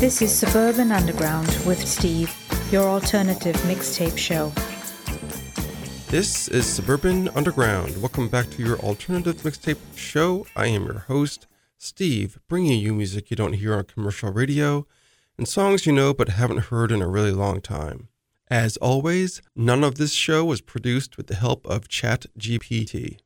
This is Suburban Underground with Steve, your alternative mixtape show. This is Suburban Underground. Welcome back to your alternative mixtape show. I am your host, Steve, bringing you music you don't hear on commercial radio and songs you know but haven't heard in a really long time. As always, none of this show was produced with the help of ChatGPT.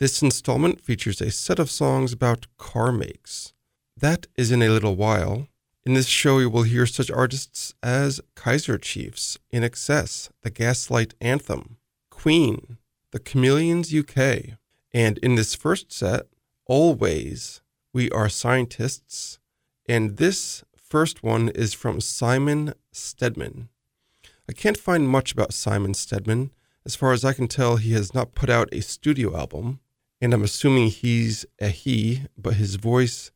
This installment features a set of songs about car makes. That is in a little while. In this show, you will hear such artists as Kaiser Chiefs, INXS, The Gaslight Anthem, Queen, The Chameleons UK, and in this first set, Alvvays, We Are Scientists, and this first one is from Simon Steadman. I can't find much about Simon Steadman. As far as I can tell, he has not put out a studio album, and I'm assuming he's a he, but his voice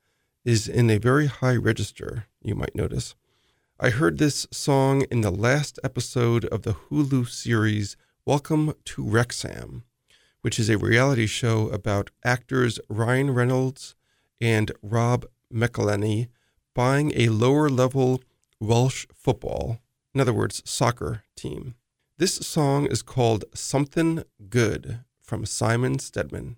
is in a very high register, you might notice. I heard this song in the last episode of the Hulu series Welcome to Wrexham, which is a reality show about actors Ryan Reynolds and Rob McElhenney buying a lower-level Welsh football, in other words, soccer team. This song is called Something Good from Simon Steadman.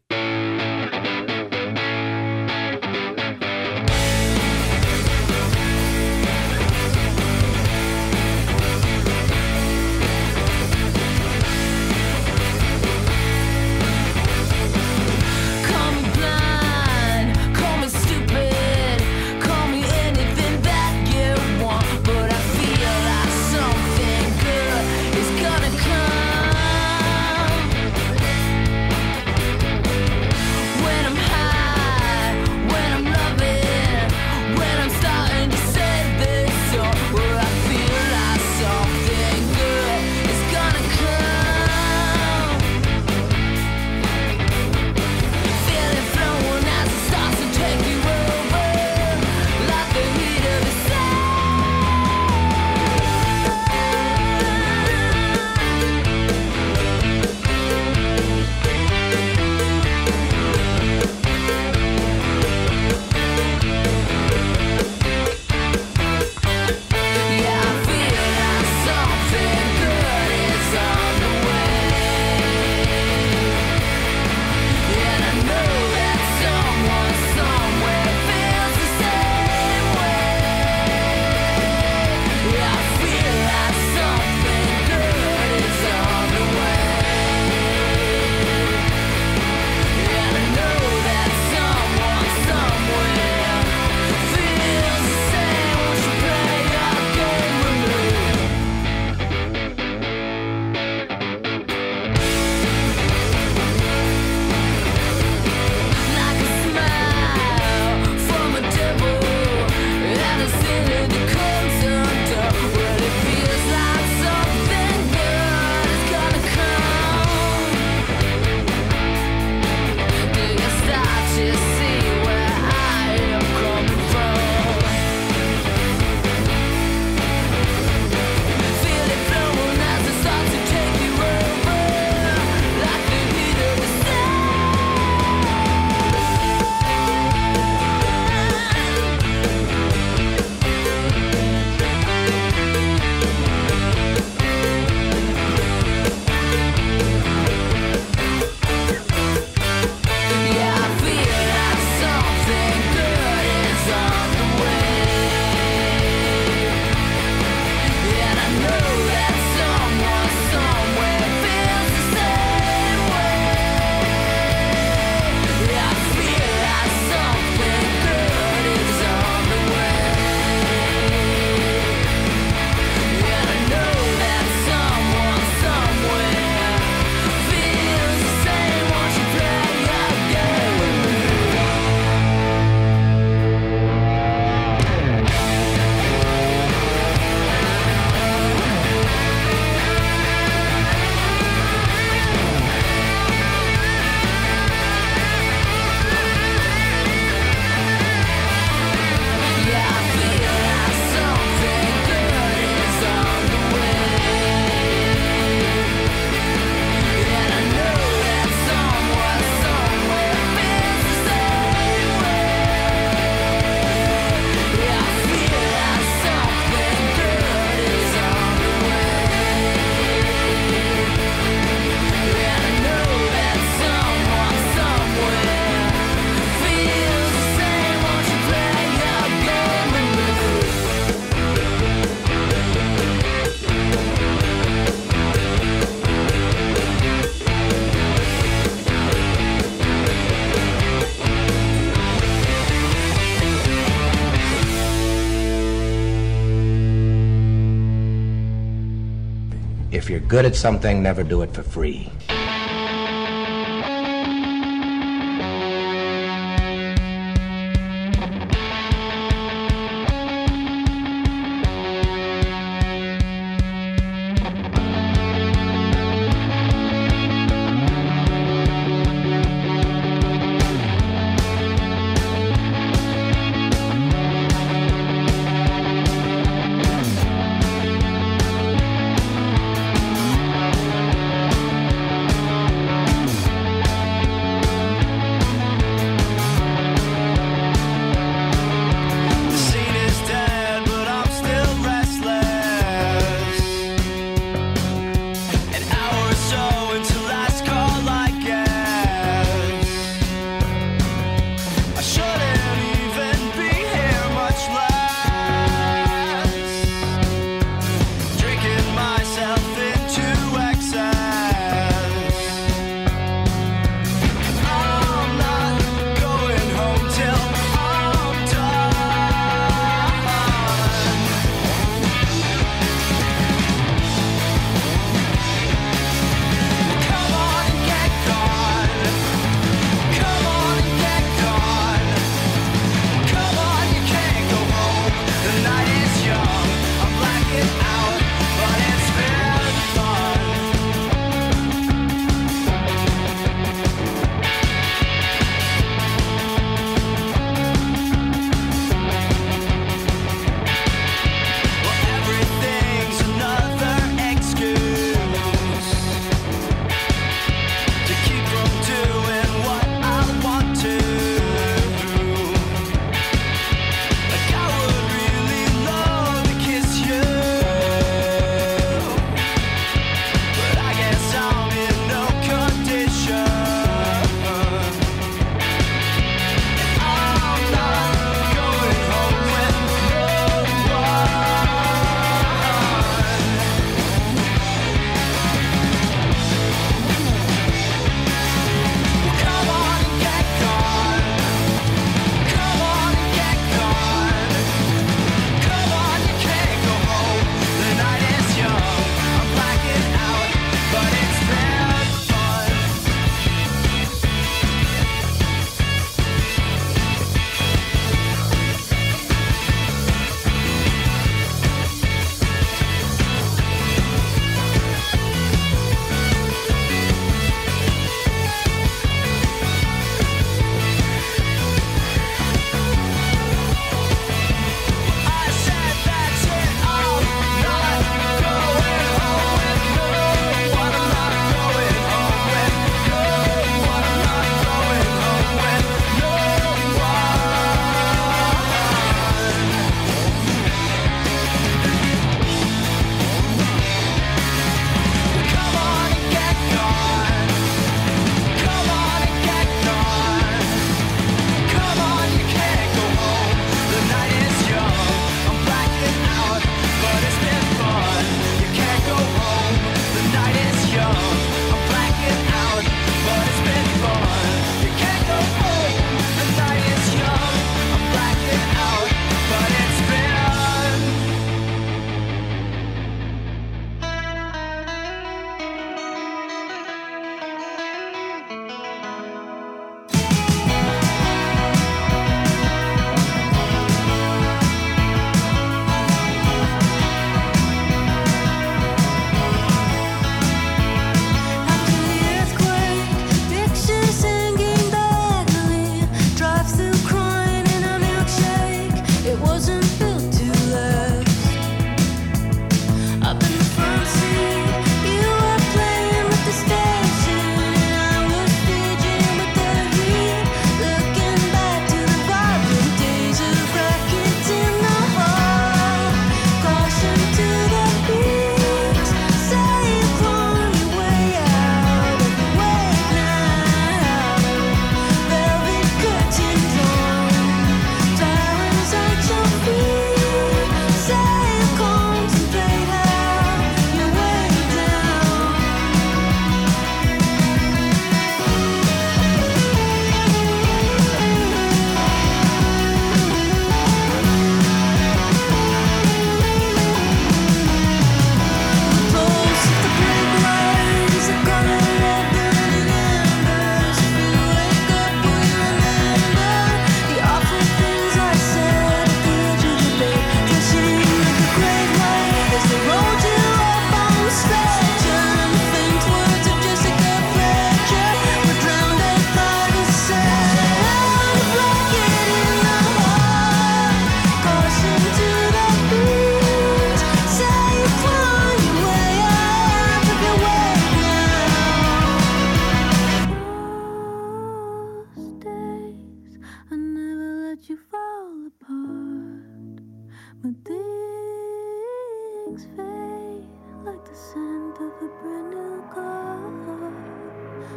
if you're good at something, never do it for free. When things fade like the scent of a brand new car,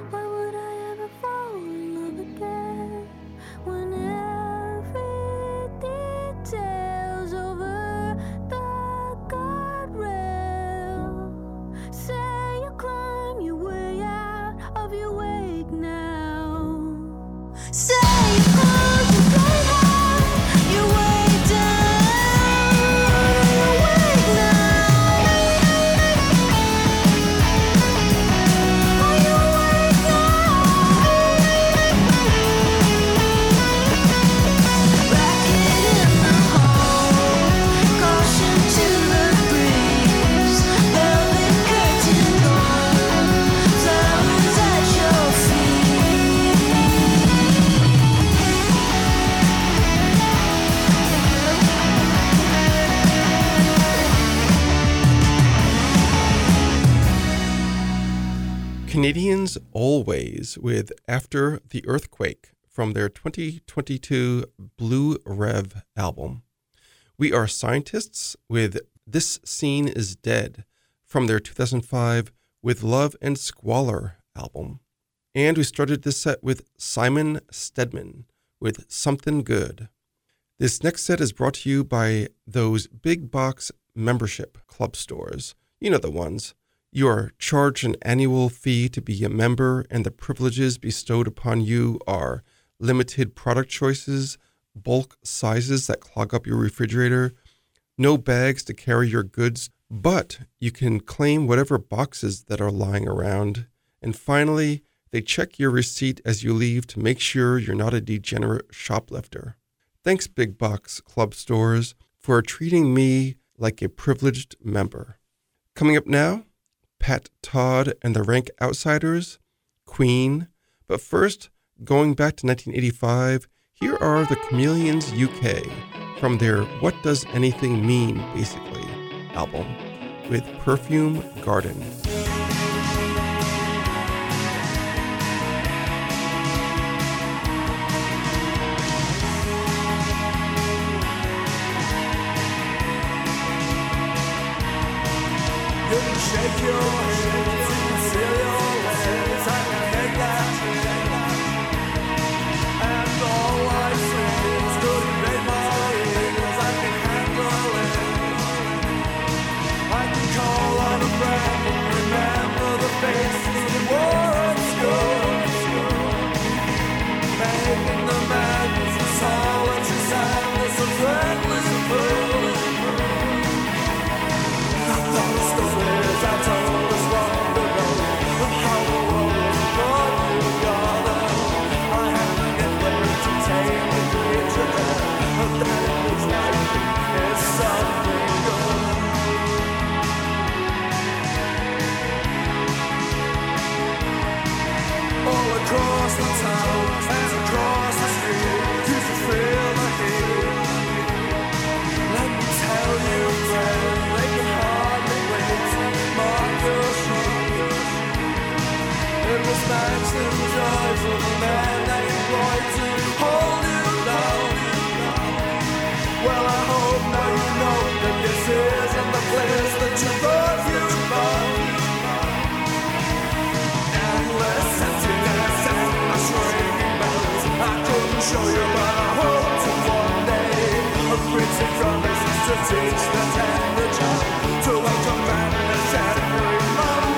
why would I ever fall in love again when every detail's over the guardrail? Say you climb your way out of your wake now. Say Canadians Always with After the Earthquake from their 2022 Blue Rev album. We Are Scientists with This Scene Is Dead from their 2005 With Love and Squalor album. And we started this set with Simon Steadman with Something Good. This next set is brought to you by those big box membership club stores. You know the ones. You are charged an annual fee to be a member, and the privileges bestowed upon you are limited product choices, bulk sizes that clog up your refrigerator, no bags to carry your goods, but you can claim whatever boxes that are lying around. And finally, they check your receipt as you leave to make sure you're not a degenerate shoplifter. Thanks, Big Box Club Stores, for treating me like a privileged member. Coming up now, Pat Todd and the Rank Outsiders, Queen. But first, going back to 1985, here are the Chameleons UK from their What Does Anything Mean, Basically album with Perfume Garden. Shake your hands, feel your legs, I can make that. And all I say is good in my ears, I can handle it. I can call on a friend, remember the faces that were obscure. Making the madness of solitary sadness of reckless fool. I thought it was the way. I told us long ago of how the world was brought together. I haven't yet learned to take the creature there, but that it looks like it's something good. All across the town and across the street, you should feel the heat. Let me tell you, friend, they can hardly wait. It was thanks to the drive of the man that employed to hold you down. Well, I hope now you know that this isn't the place that you thought you found. Endless emptiness and my shrinking balance, I couldn't show you, but I hope to one day. A pretty promise to teach the tender child to welcome madness every Monday.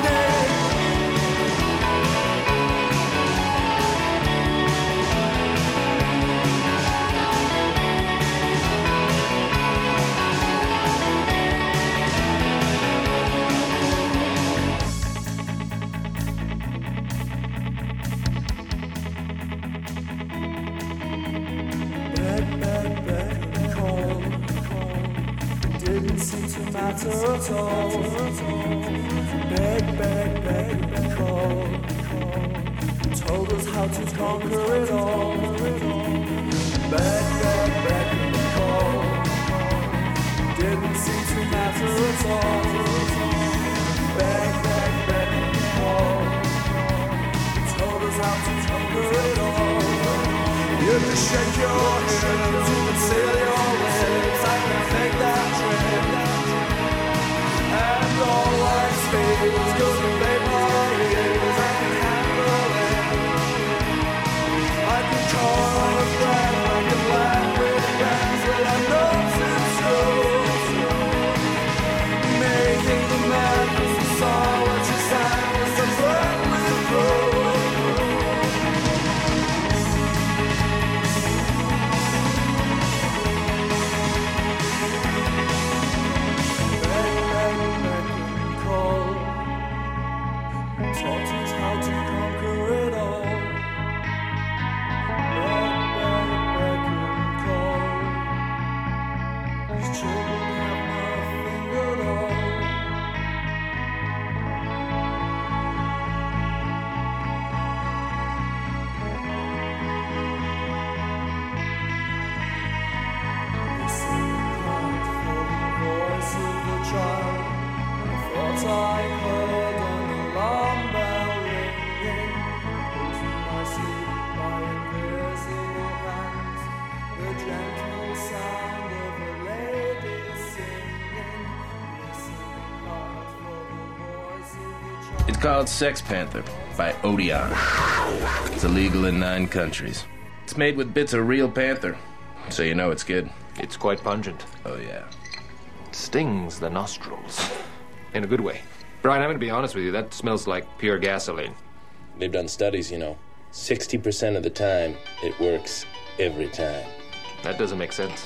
Matter at all. Beg, call. Told us how to conquer it all. Beg, call. Didn't seem to matter at all. Beg, call. Told us how to conquer it all. You can shake your head and seal your lips. I can make that. It's called Sex Panther by Odeon. It's illegal in 9 countries. It's made with bits of real panther, so you know it's good. It's quite pungent. Oh, yeah. It stings the nostrils. In a good way. Brian, I'm going to be honest with you. That smells like pure gasoline. They've done studies, you know. 60% of the time, it works every time. That doesn't make sense.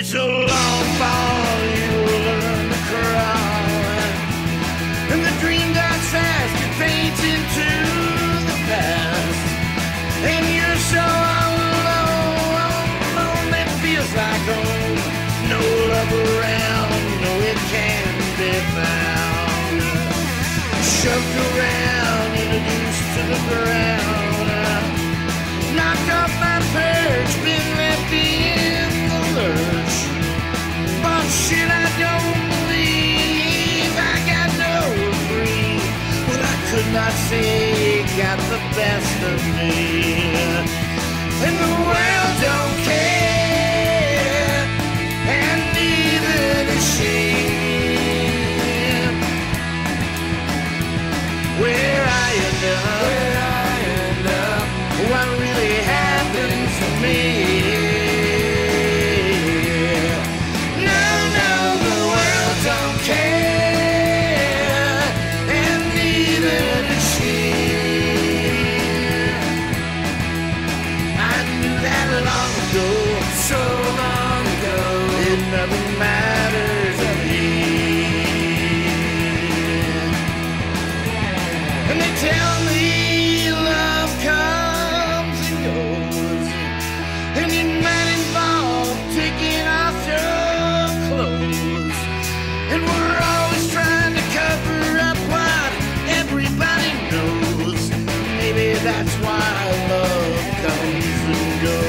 It's a long fall, you'll learn to crawl, and the dream God says you fades into the past, and you're so alone, it feels like home, no love around, no it can be found, shoved around, introduced to the ground, knocked off my perch, been left in the lurch. Shit, I don't believe I got no free. What I could not see got the best of me, and the world don't care, and neither does she. Where I end up, what really happened to me. Nothing matters to me. And they tell me love comes and goes, and it might involve taking off your clothes, and we're always trying to cover up what everybody knows. Maybe that That's why love comes and goes.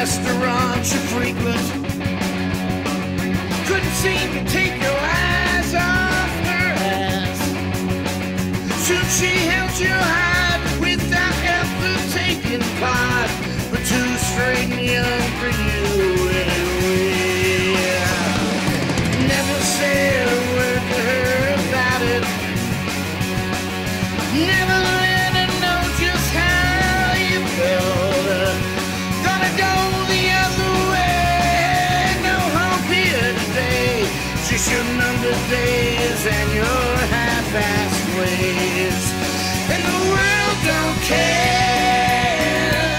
Restaurant you frequent, couldn't seem to take your eyes off her ass. Soon she held you high without ever taking part, but too straight and young for you anyway. Never said a word to her about it, never let her know just how you felt. Your number days and your half-assed ways, and the world don't care,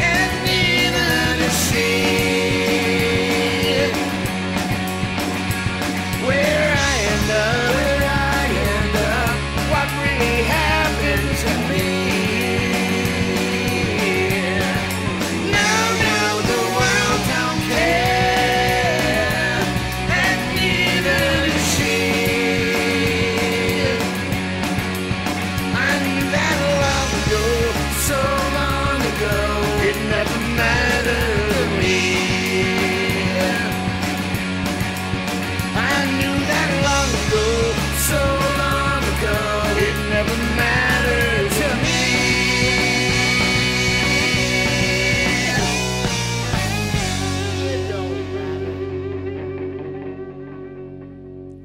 and neither does she. Where I end up, what really happened to me? No, no, the world don't care.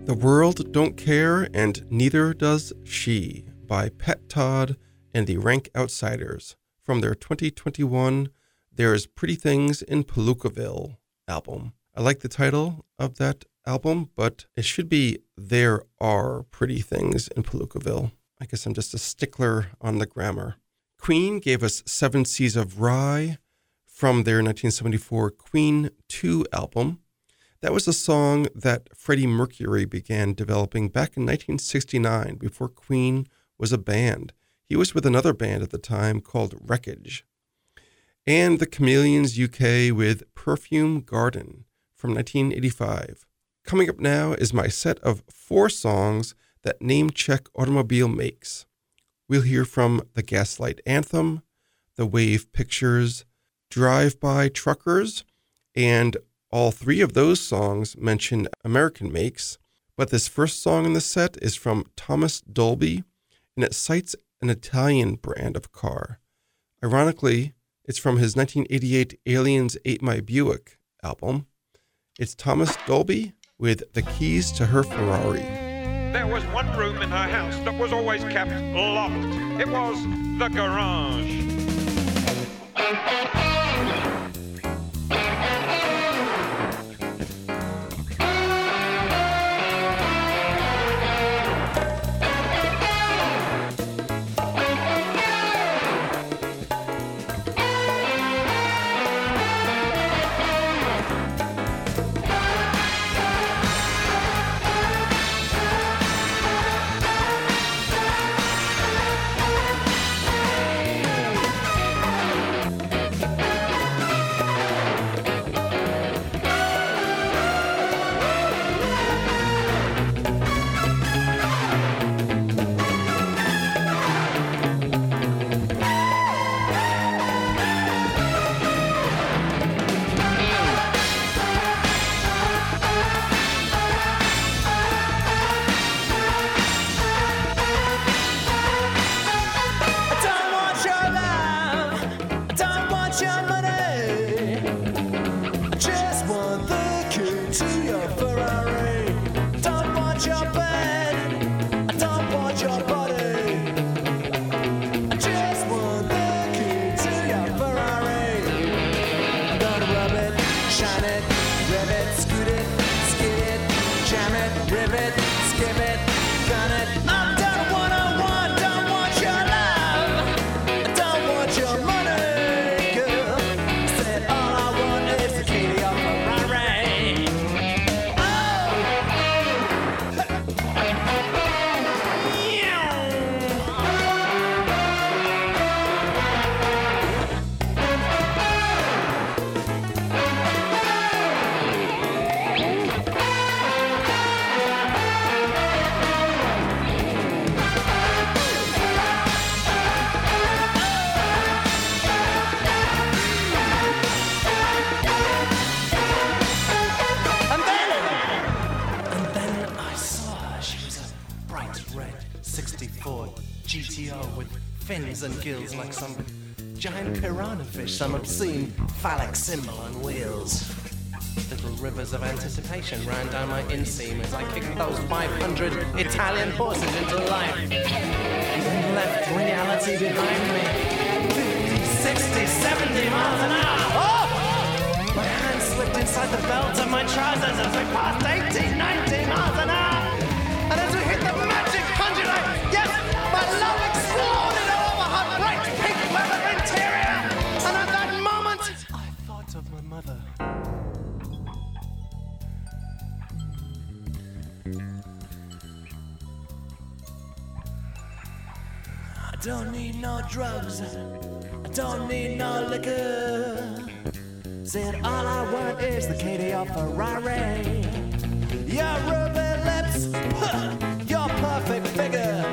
The World Don't Care and Neither Does She by Pat Todd and the Rank Outsiders from their 2021 There's Pretty Things in Palookaville album. I like the title of that album, but it should be There Are Pretty Things in Palookaville. I guess I'm just a stickler on the grammar. Queen gave us Seven Seas of Rye from their 1974 Queen II album. That was a song that Freddie Mercury began developing back in 1969 before Queen was a band. He was with another band at the time called Wreckage. And the Chameleons UK with Perfume Garden from 1985. Coming up now is my set of four songs that Name Check Automobile makes. We'll hear from The Gaslight Anthem, The Wave Pictures, Drive-By Truckers, and all three of those songs mention American makes, but this first song in the set is from Thomas Dolby, and it cites an Italian brand of car. Ironically, it's from his 1988 Aliens Ate My Buick album. It's Thomas Dolby with The Keys to Her Ferrari. There was one room in her house that was always kept locked. It was the garage. and gills like some giant piranha fish, some obscene phallic symbol on wheels. Little rivers of anticipation ran down my inseam as I kicked those 500 Italian horses into life and left reality behind me. 50, 60, 70 miles an hour. Oh! My hand slipped inside the belt of my trousers as we passed 80, 90 miles an hour. And as we hit the magic 100, yes, my love exploded all over her bright pink leather interior. And at that moment, I thought of my mother. I don't need no drugs, I don't need no liquor. Said all I want is the KDR Ferrari. Your ruby lips, your perfect figure.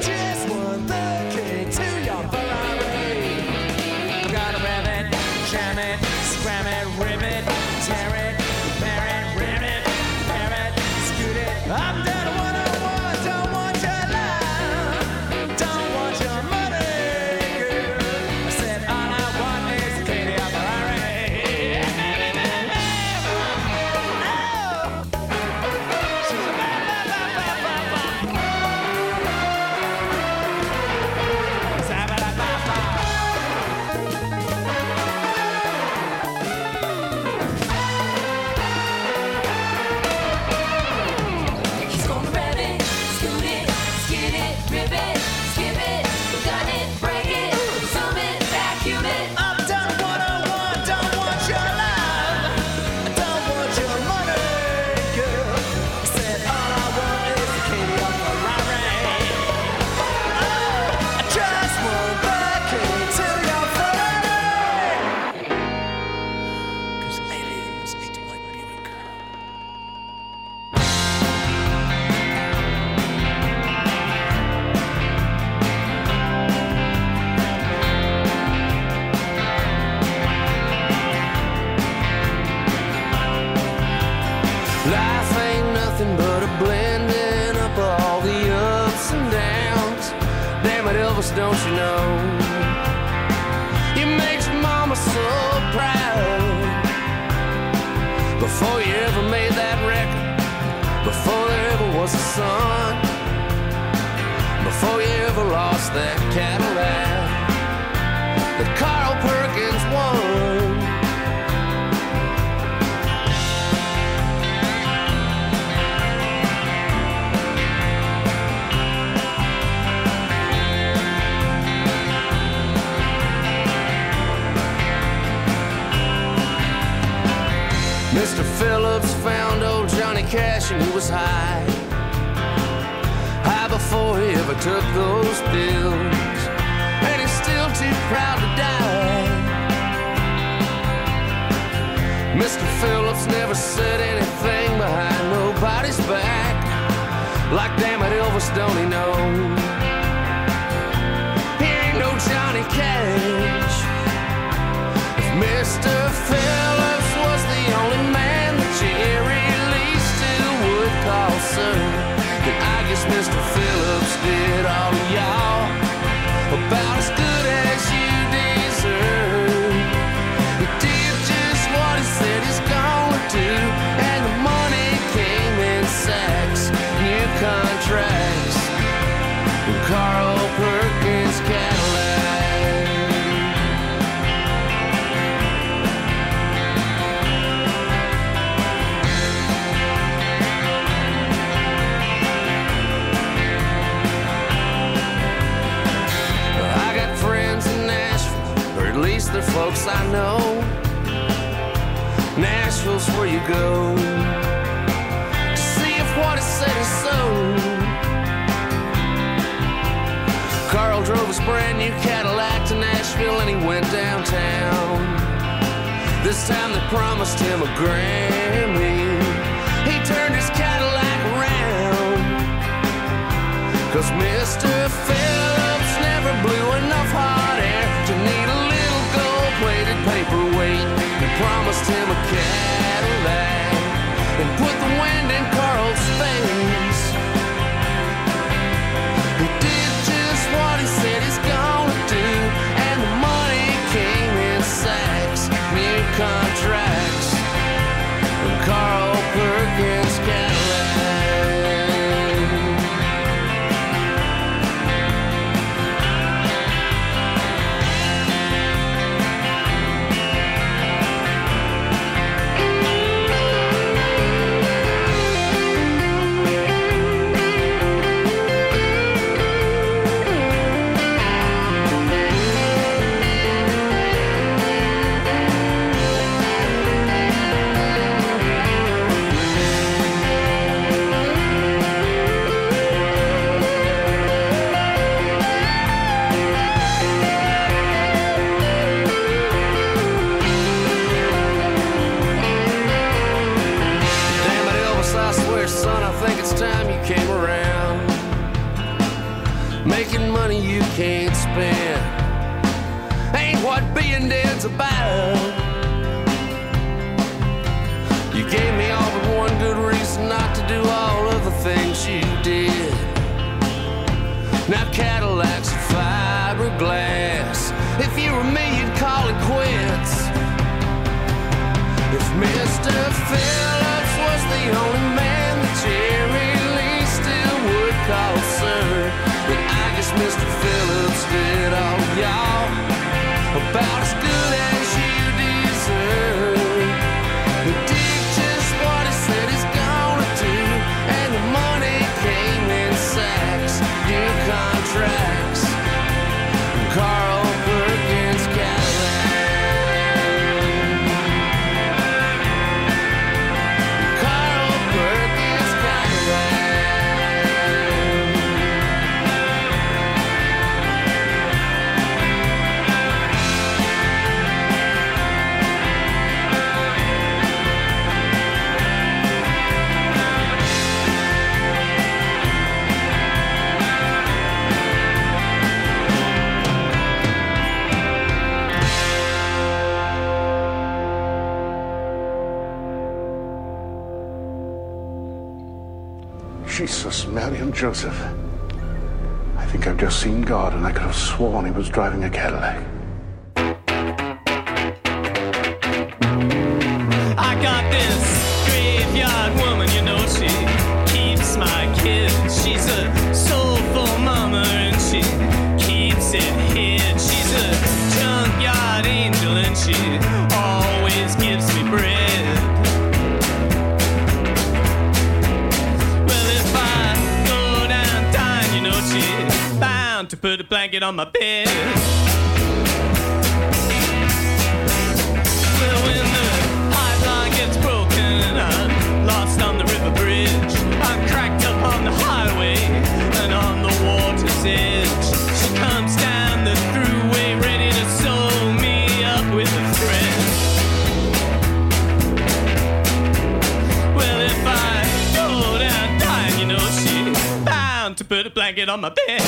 Just want the key to your Ferrari. I'm gonna rev it, jam it, scram it, rip it, tear it, repair it, rim it, bear it, scoot it. I'm done. Don't you know? You makes mama so proud. Before you ever made that record, before there ever was a sun, before you ever lost that Cadillac that Carl Perkins won. Mr. Phillips found old Johnny Cash and he was high, high before he ever took those pills, and he's still too proud to die. Mr. Phillips never said anything behind nobody's back, like damn it Elvis don't he know. He ain't no Johnny Cash. If Mr. Phillips the only man that you really still would call sir, and I guess Mr. Phillips did all of y'all about as good as you deserve. He did just what he said he's gonna do, and the money came in sacks, new contracts, and Carl Perkins Cadillac. At least they're folks I know. Nashville's where you go to see if what is said is so. Carl drove his brand new Cadillac to Nashville and he went downtown. This time they promised him a Grammy. He turned his Cadillac around, 'cause Mr. Phillips never blew enough hot air to need a plated paperweight and promised him a Cadillac and put the wind in Carl's face. He did just what he said. been ain't what being dead's about. You gave me all but one good reason not to do all of the things you did. Now Cadillacs and fiberglass. If you were me, you'd call it quits. If Mr. Phillips was the only man that Jerry Lee still would call sir, but I guess Mr. Phillips did all y'all about as good as you deserve. He did just what he said he's gonna do, and the money came in sacks, new contracts, and Carl Perkins Cadillac. Jesus, Mary and Joseph. I think I've just seen God, and I could have sworn he was driving a Cadillac. I got this graveyard woman, you know, she keeps my kids. She's a soulful mama, and she keeps it hid. She's a junkyard angel, and she always gives me bread. To put a blanket on my bed. Well, when the pipeline gets broken, I'm lost on the river bridge. I'm cracked up on the highway and on the water's edge. She comes down the thruway ready to sew me up with a thread. Well, if I go down dying, you know she's bound to put a blanket on my bed.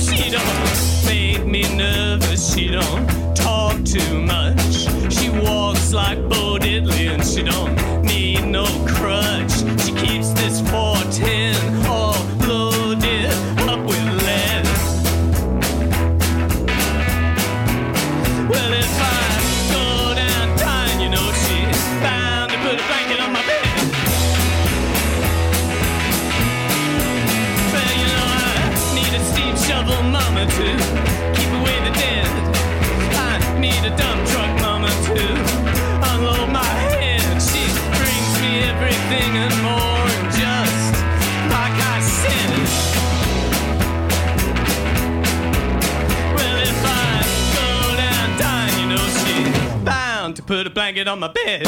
She don't make me nervous, she don't talk too much. She walks like Bo Diddley and she don't need no crutch. She keeps this 410 all loaded up with lead. Well, if I go down dying, you know she's bound to put a blanket on my bed. Well, you know I need a steam shovel mama to keep away the dead. I need a dump truck mama to unload my head. She brings me everything and more, and just like I said. Well, if I go down dying, you know she's bound to put a blanket on my bed.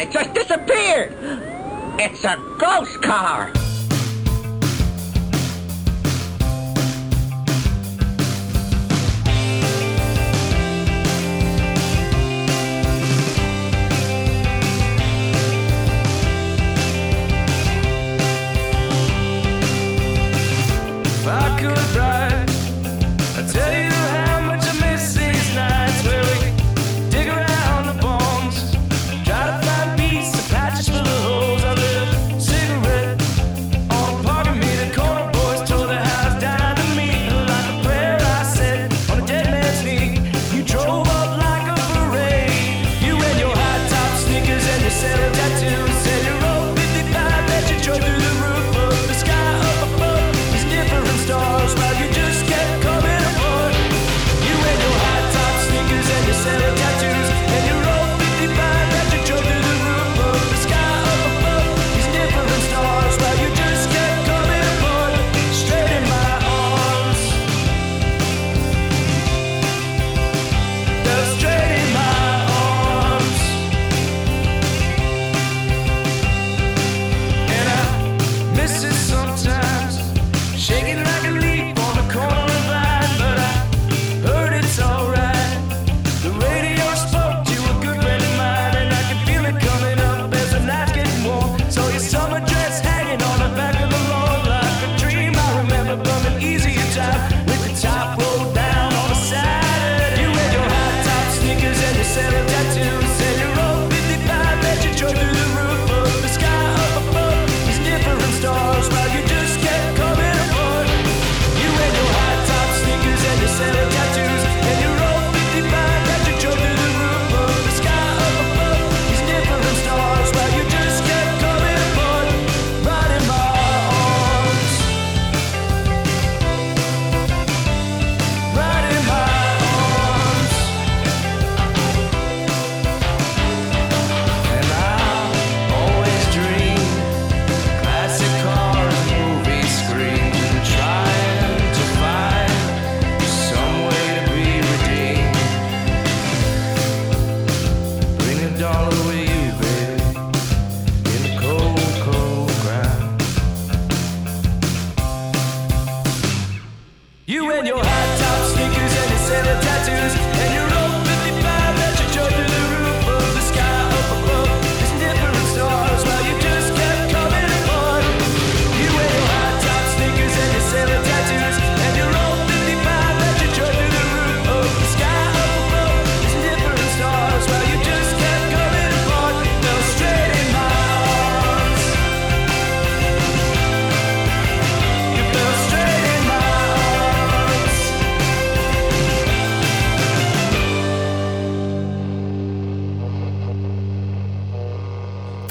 It just disappeared! It's a ghost car! If I could ride, I'd tell you how much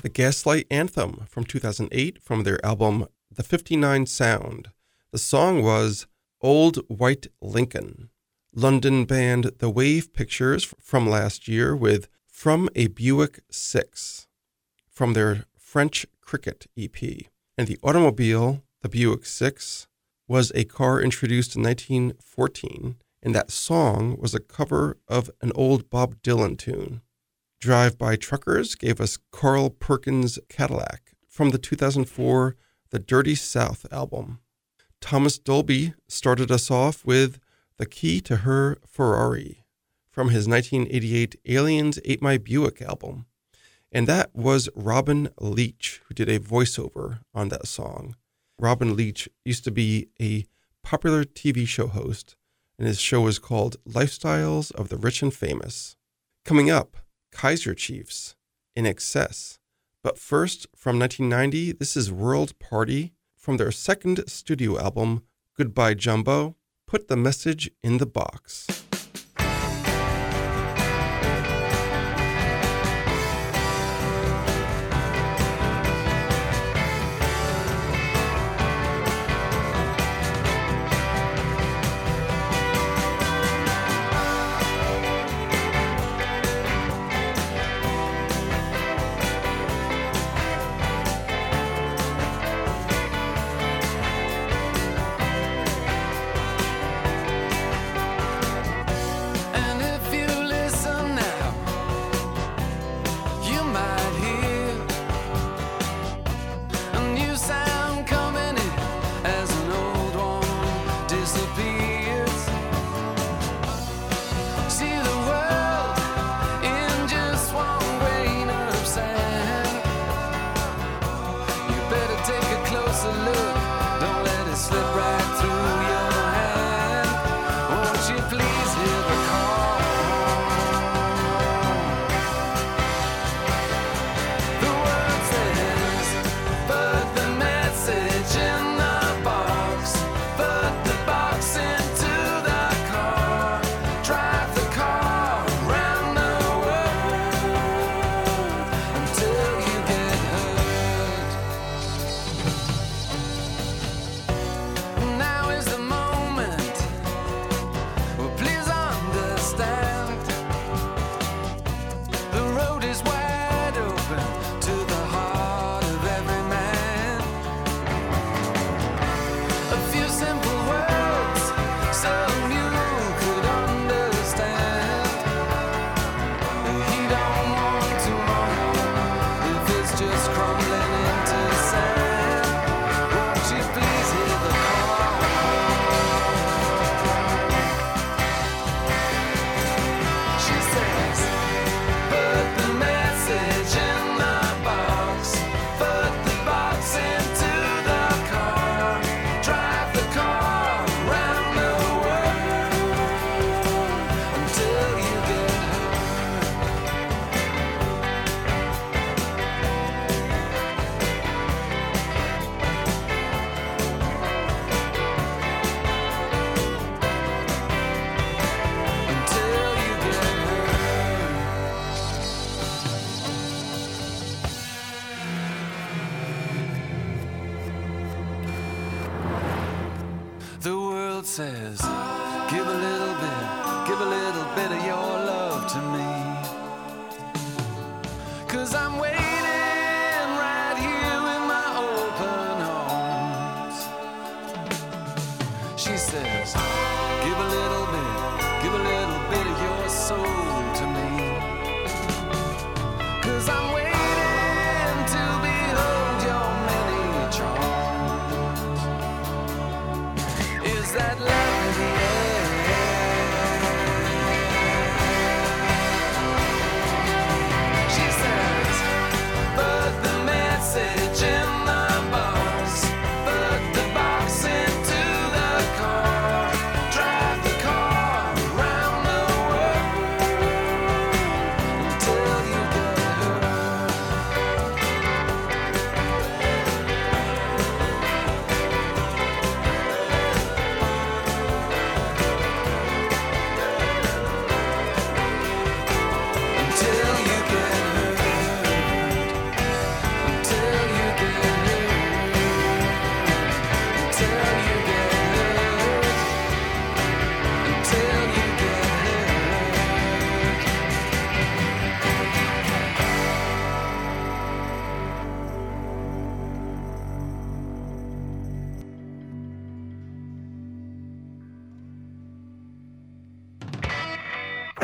The Gaslight Anthem from 2008 from their album The 59 Sound. The song was Old White Lincoln. London band The Wave Pictures from last year with From a Buick 6 from their French Cricket EP. And the automobile, the Buick 6, was a car introduced in 1914, and that song was a cover of an old Bob Dylan tune. Drive-By Truckers gave us Carl Perkins' Cadillac from the 2004 The Dirty South album. Thomas Dolby started us off with The Key to Her Ferrari from his 1988 Aliens Ate My Buick album. And that was Robin Leach, who did a voiceover on that song. Robin Leach used to be a popular TV show host, and his show was called Lifestyles of the Rich and Famous. Coming up, Kaiser Chiefs, INXS. But first, from 1990, this is World Party from their second studio album, Goodbye Jumbo, Put the Message in the Box.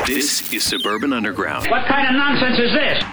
This is Suburban Underground. What kind of nonsense is this?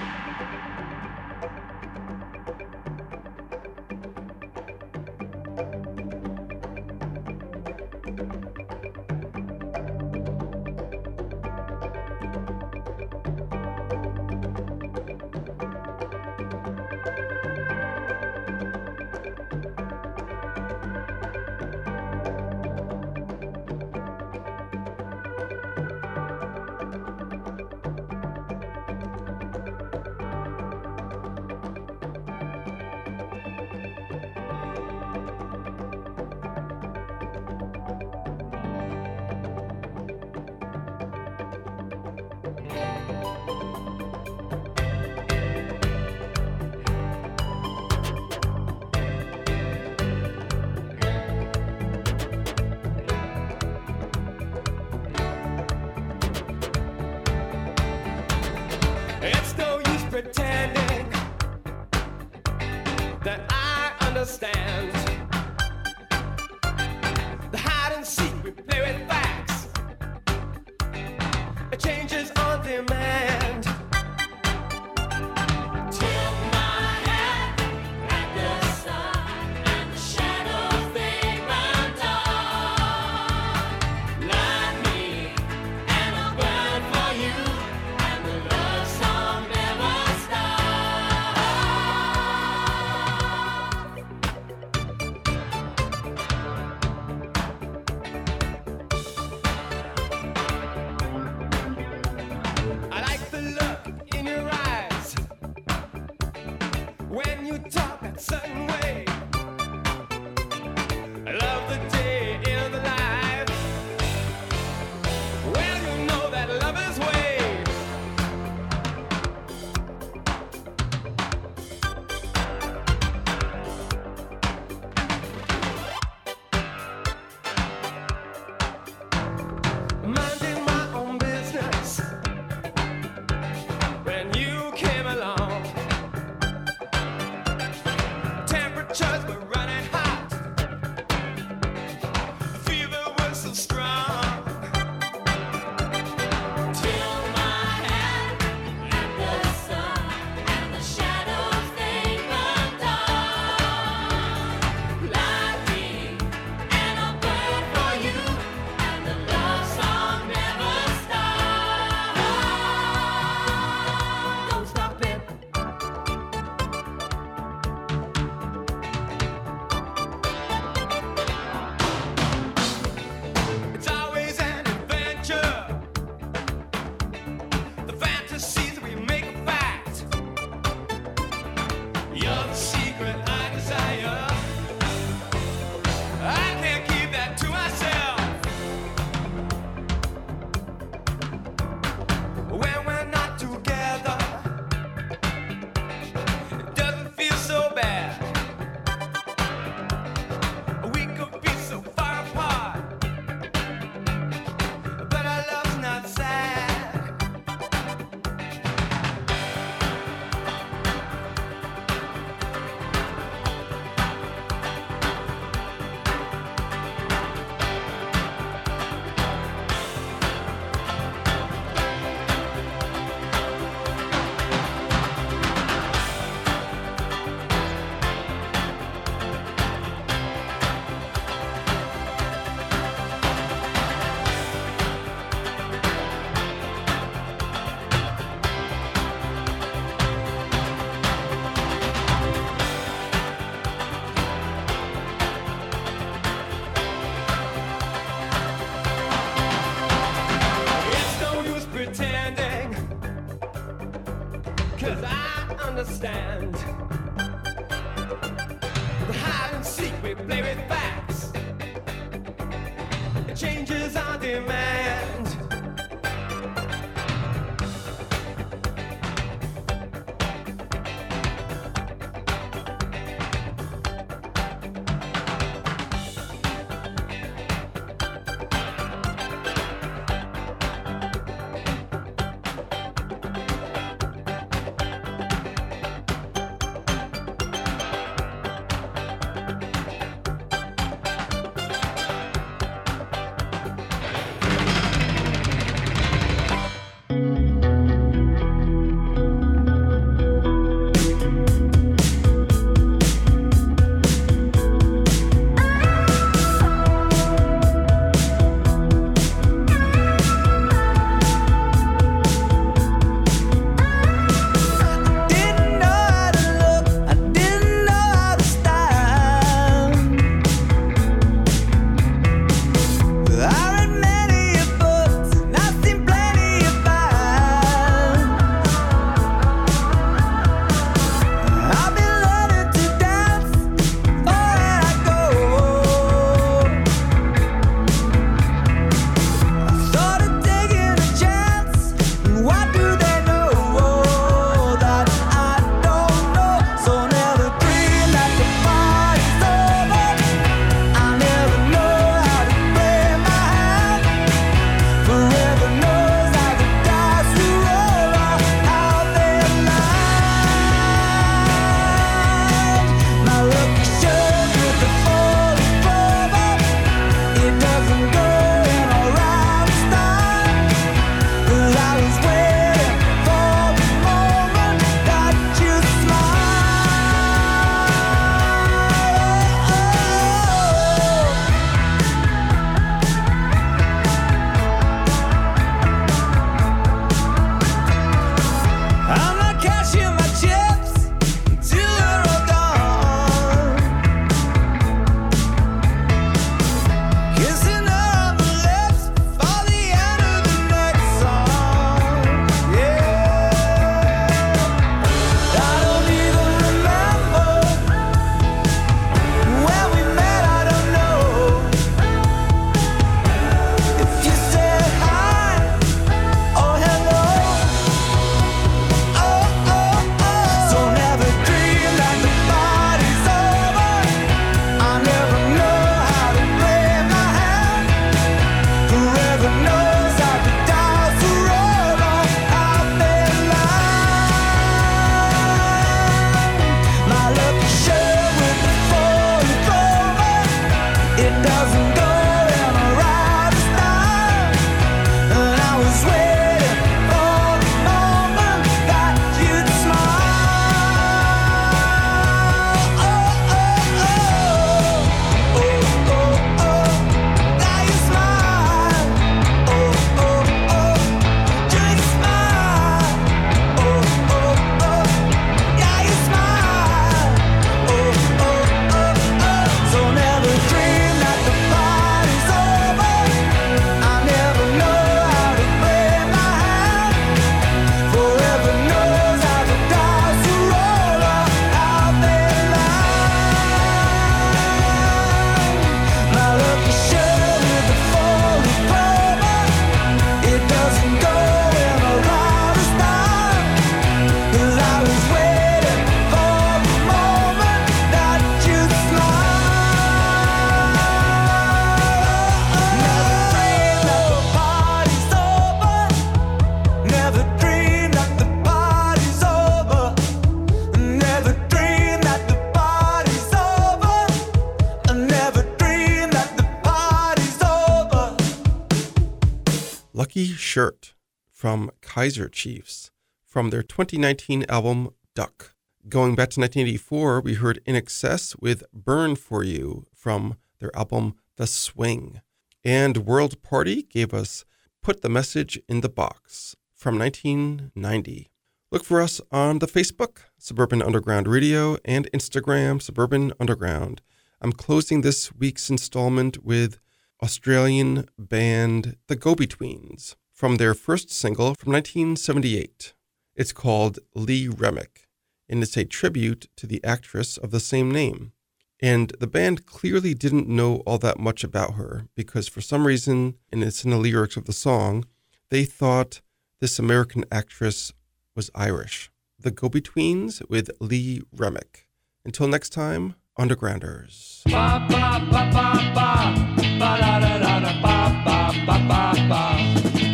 shirt from Kaiser Chiefs from their 2019 album, Duck. Going back to 1984, we heard INXS with Burn For You from their album, The Swing. And World Party gave us Put the Message in the Box from 1990. Look for us on the Facebook, Suburban Underground Radio, and Instagram, Suburban Underground. I'm closing this week's installment with Australian band The Go-Betweens from their first single from 1978. It's called Lee Remick, and it's a tribute to the actress of the same name. And the band clearly didn't know all that much about her because for some reason, and it's in the lyrics of the song, they thought this American actress was Irish. The Go-Betweens with Lee Remick. Until next time, Undergrounders. Ba, ba, ba, ba, ba. Ba da da da da ba ba ba ba ba.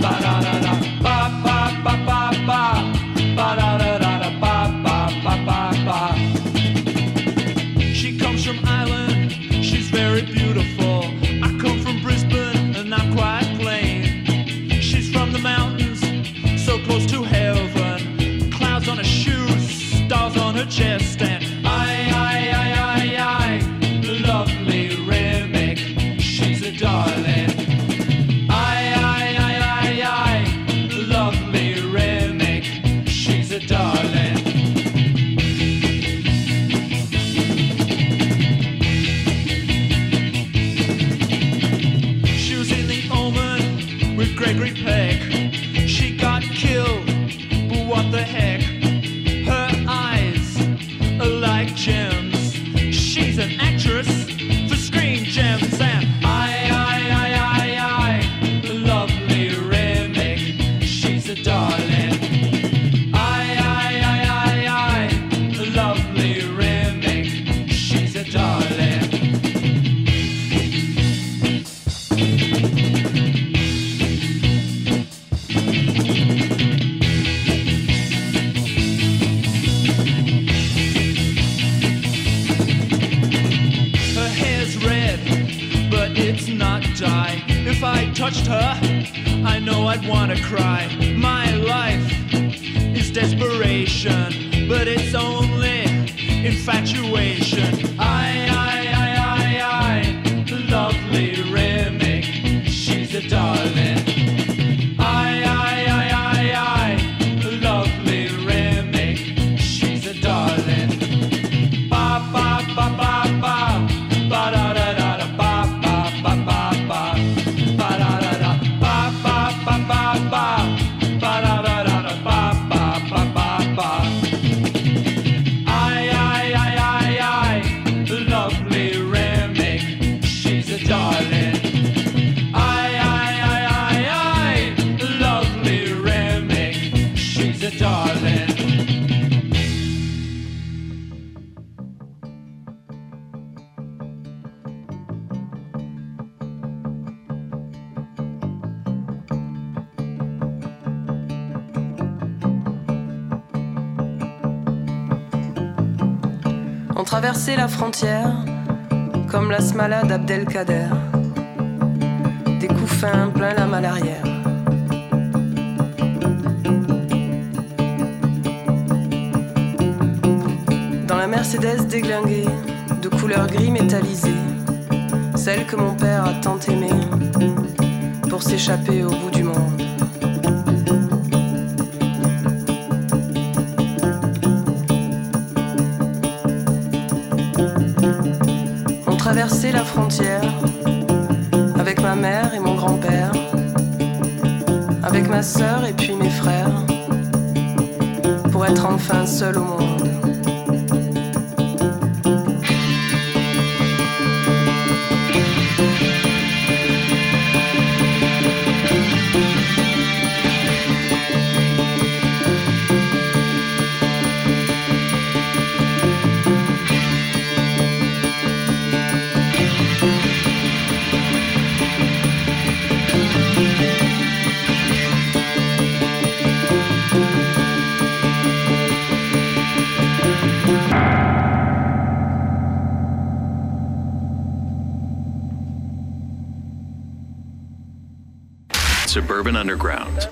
Ba da da da ba ba ba ba ba. Ba da da da da ba ba ba ba ba. She comes from Ireland, she's very beautiful. I come from Brisbane and I'm quite plain. She's from the mountains, so close to heaven. Clouds on her shoes, stars on her chest, and I love me. Darling, I, love me, Remick, she's a darling. She was in The Omen with Gregory Peck. She got killed, but what the heck? Her eyes are like gems. She's an actress for screen gems and if I touched her, I know I'd want to cry. My life is desperation, but it's only infatuation. I, lovely Remick, she's a darling. I, lovely Remick, she's a darling. Ba, ba, ba, ba, ba, ba, da, da, da. Traverser la frontière comme la smala d'Abdelkader, des coups fins plein la malle arrière. Dans la Mercedes déglinguée de couleur gris métallisée, celle que mon père a tant aimée pour s'échapper au bout du monde. Traverser la frontière avec ma mère et mon grand-père, avec ma sœur et puis mes frères, pour être enfin seul au monde. Suburban Underground.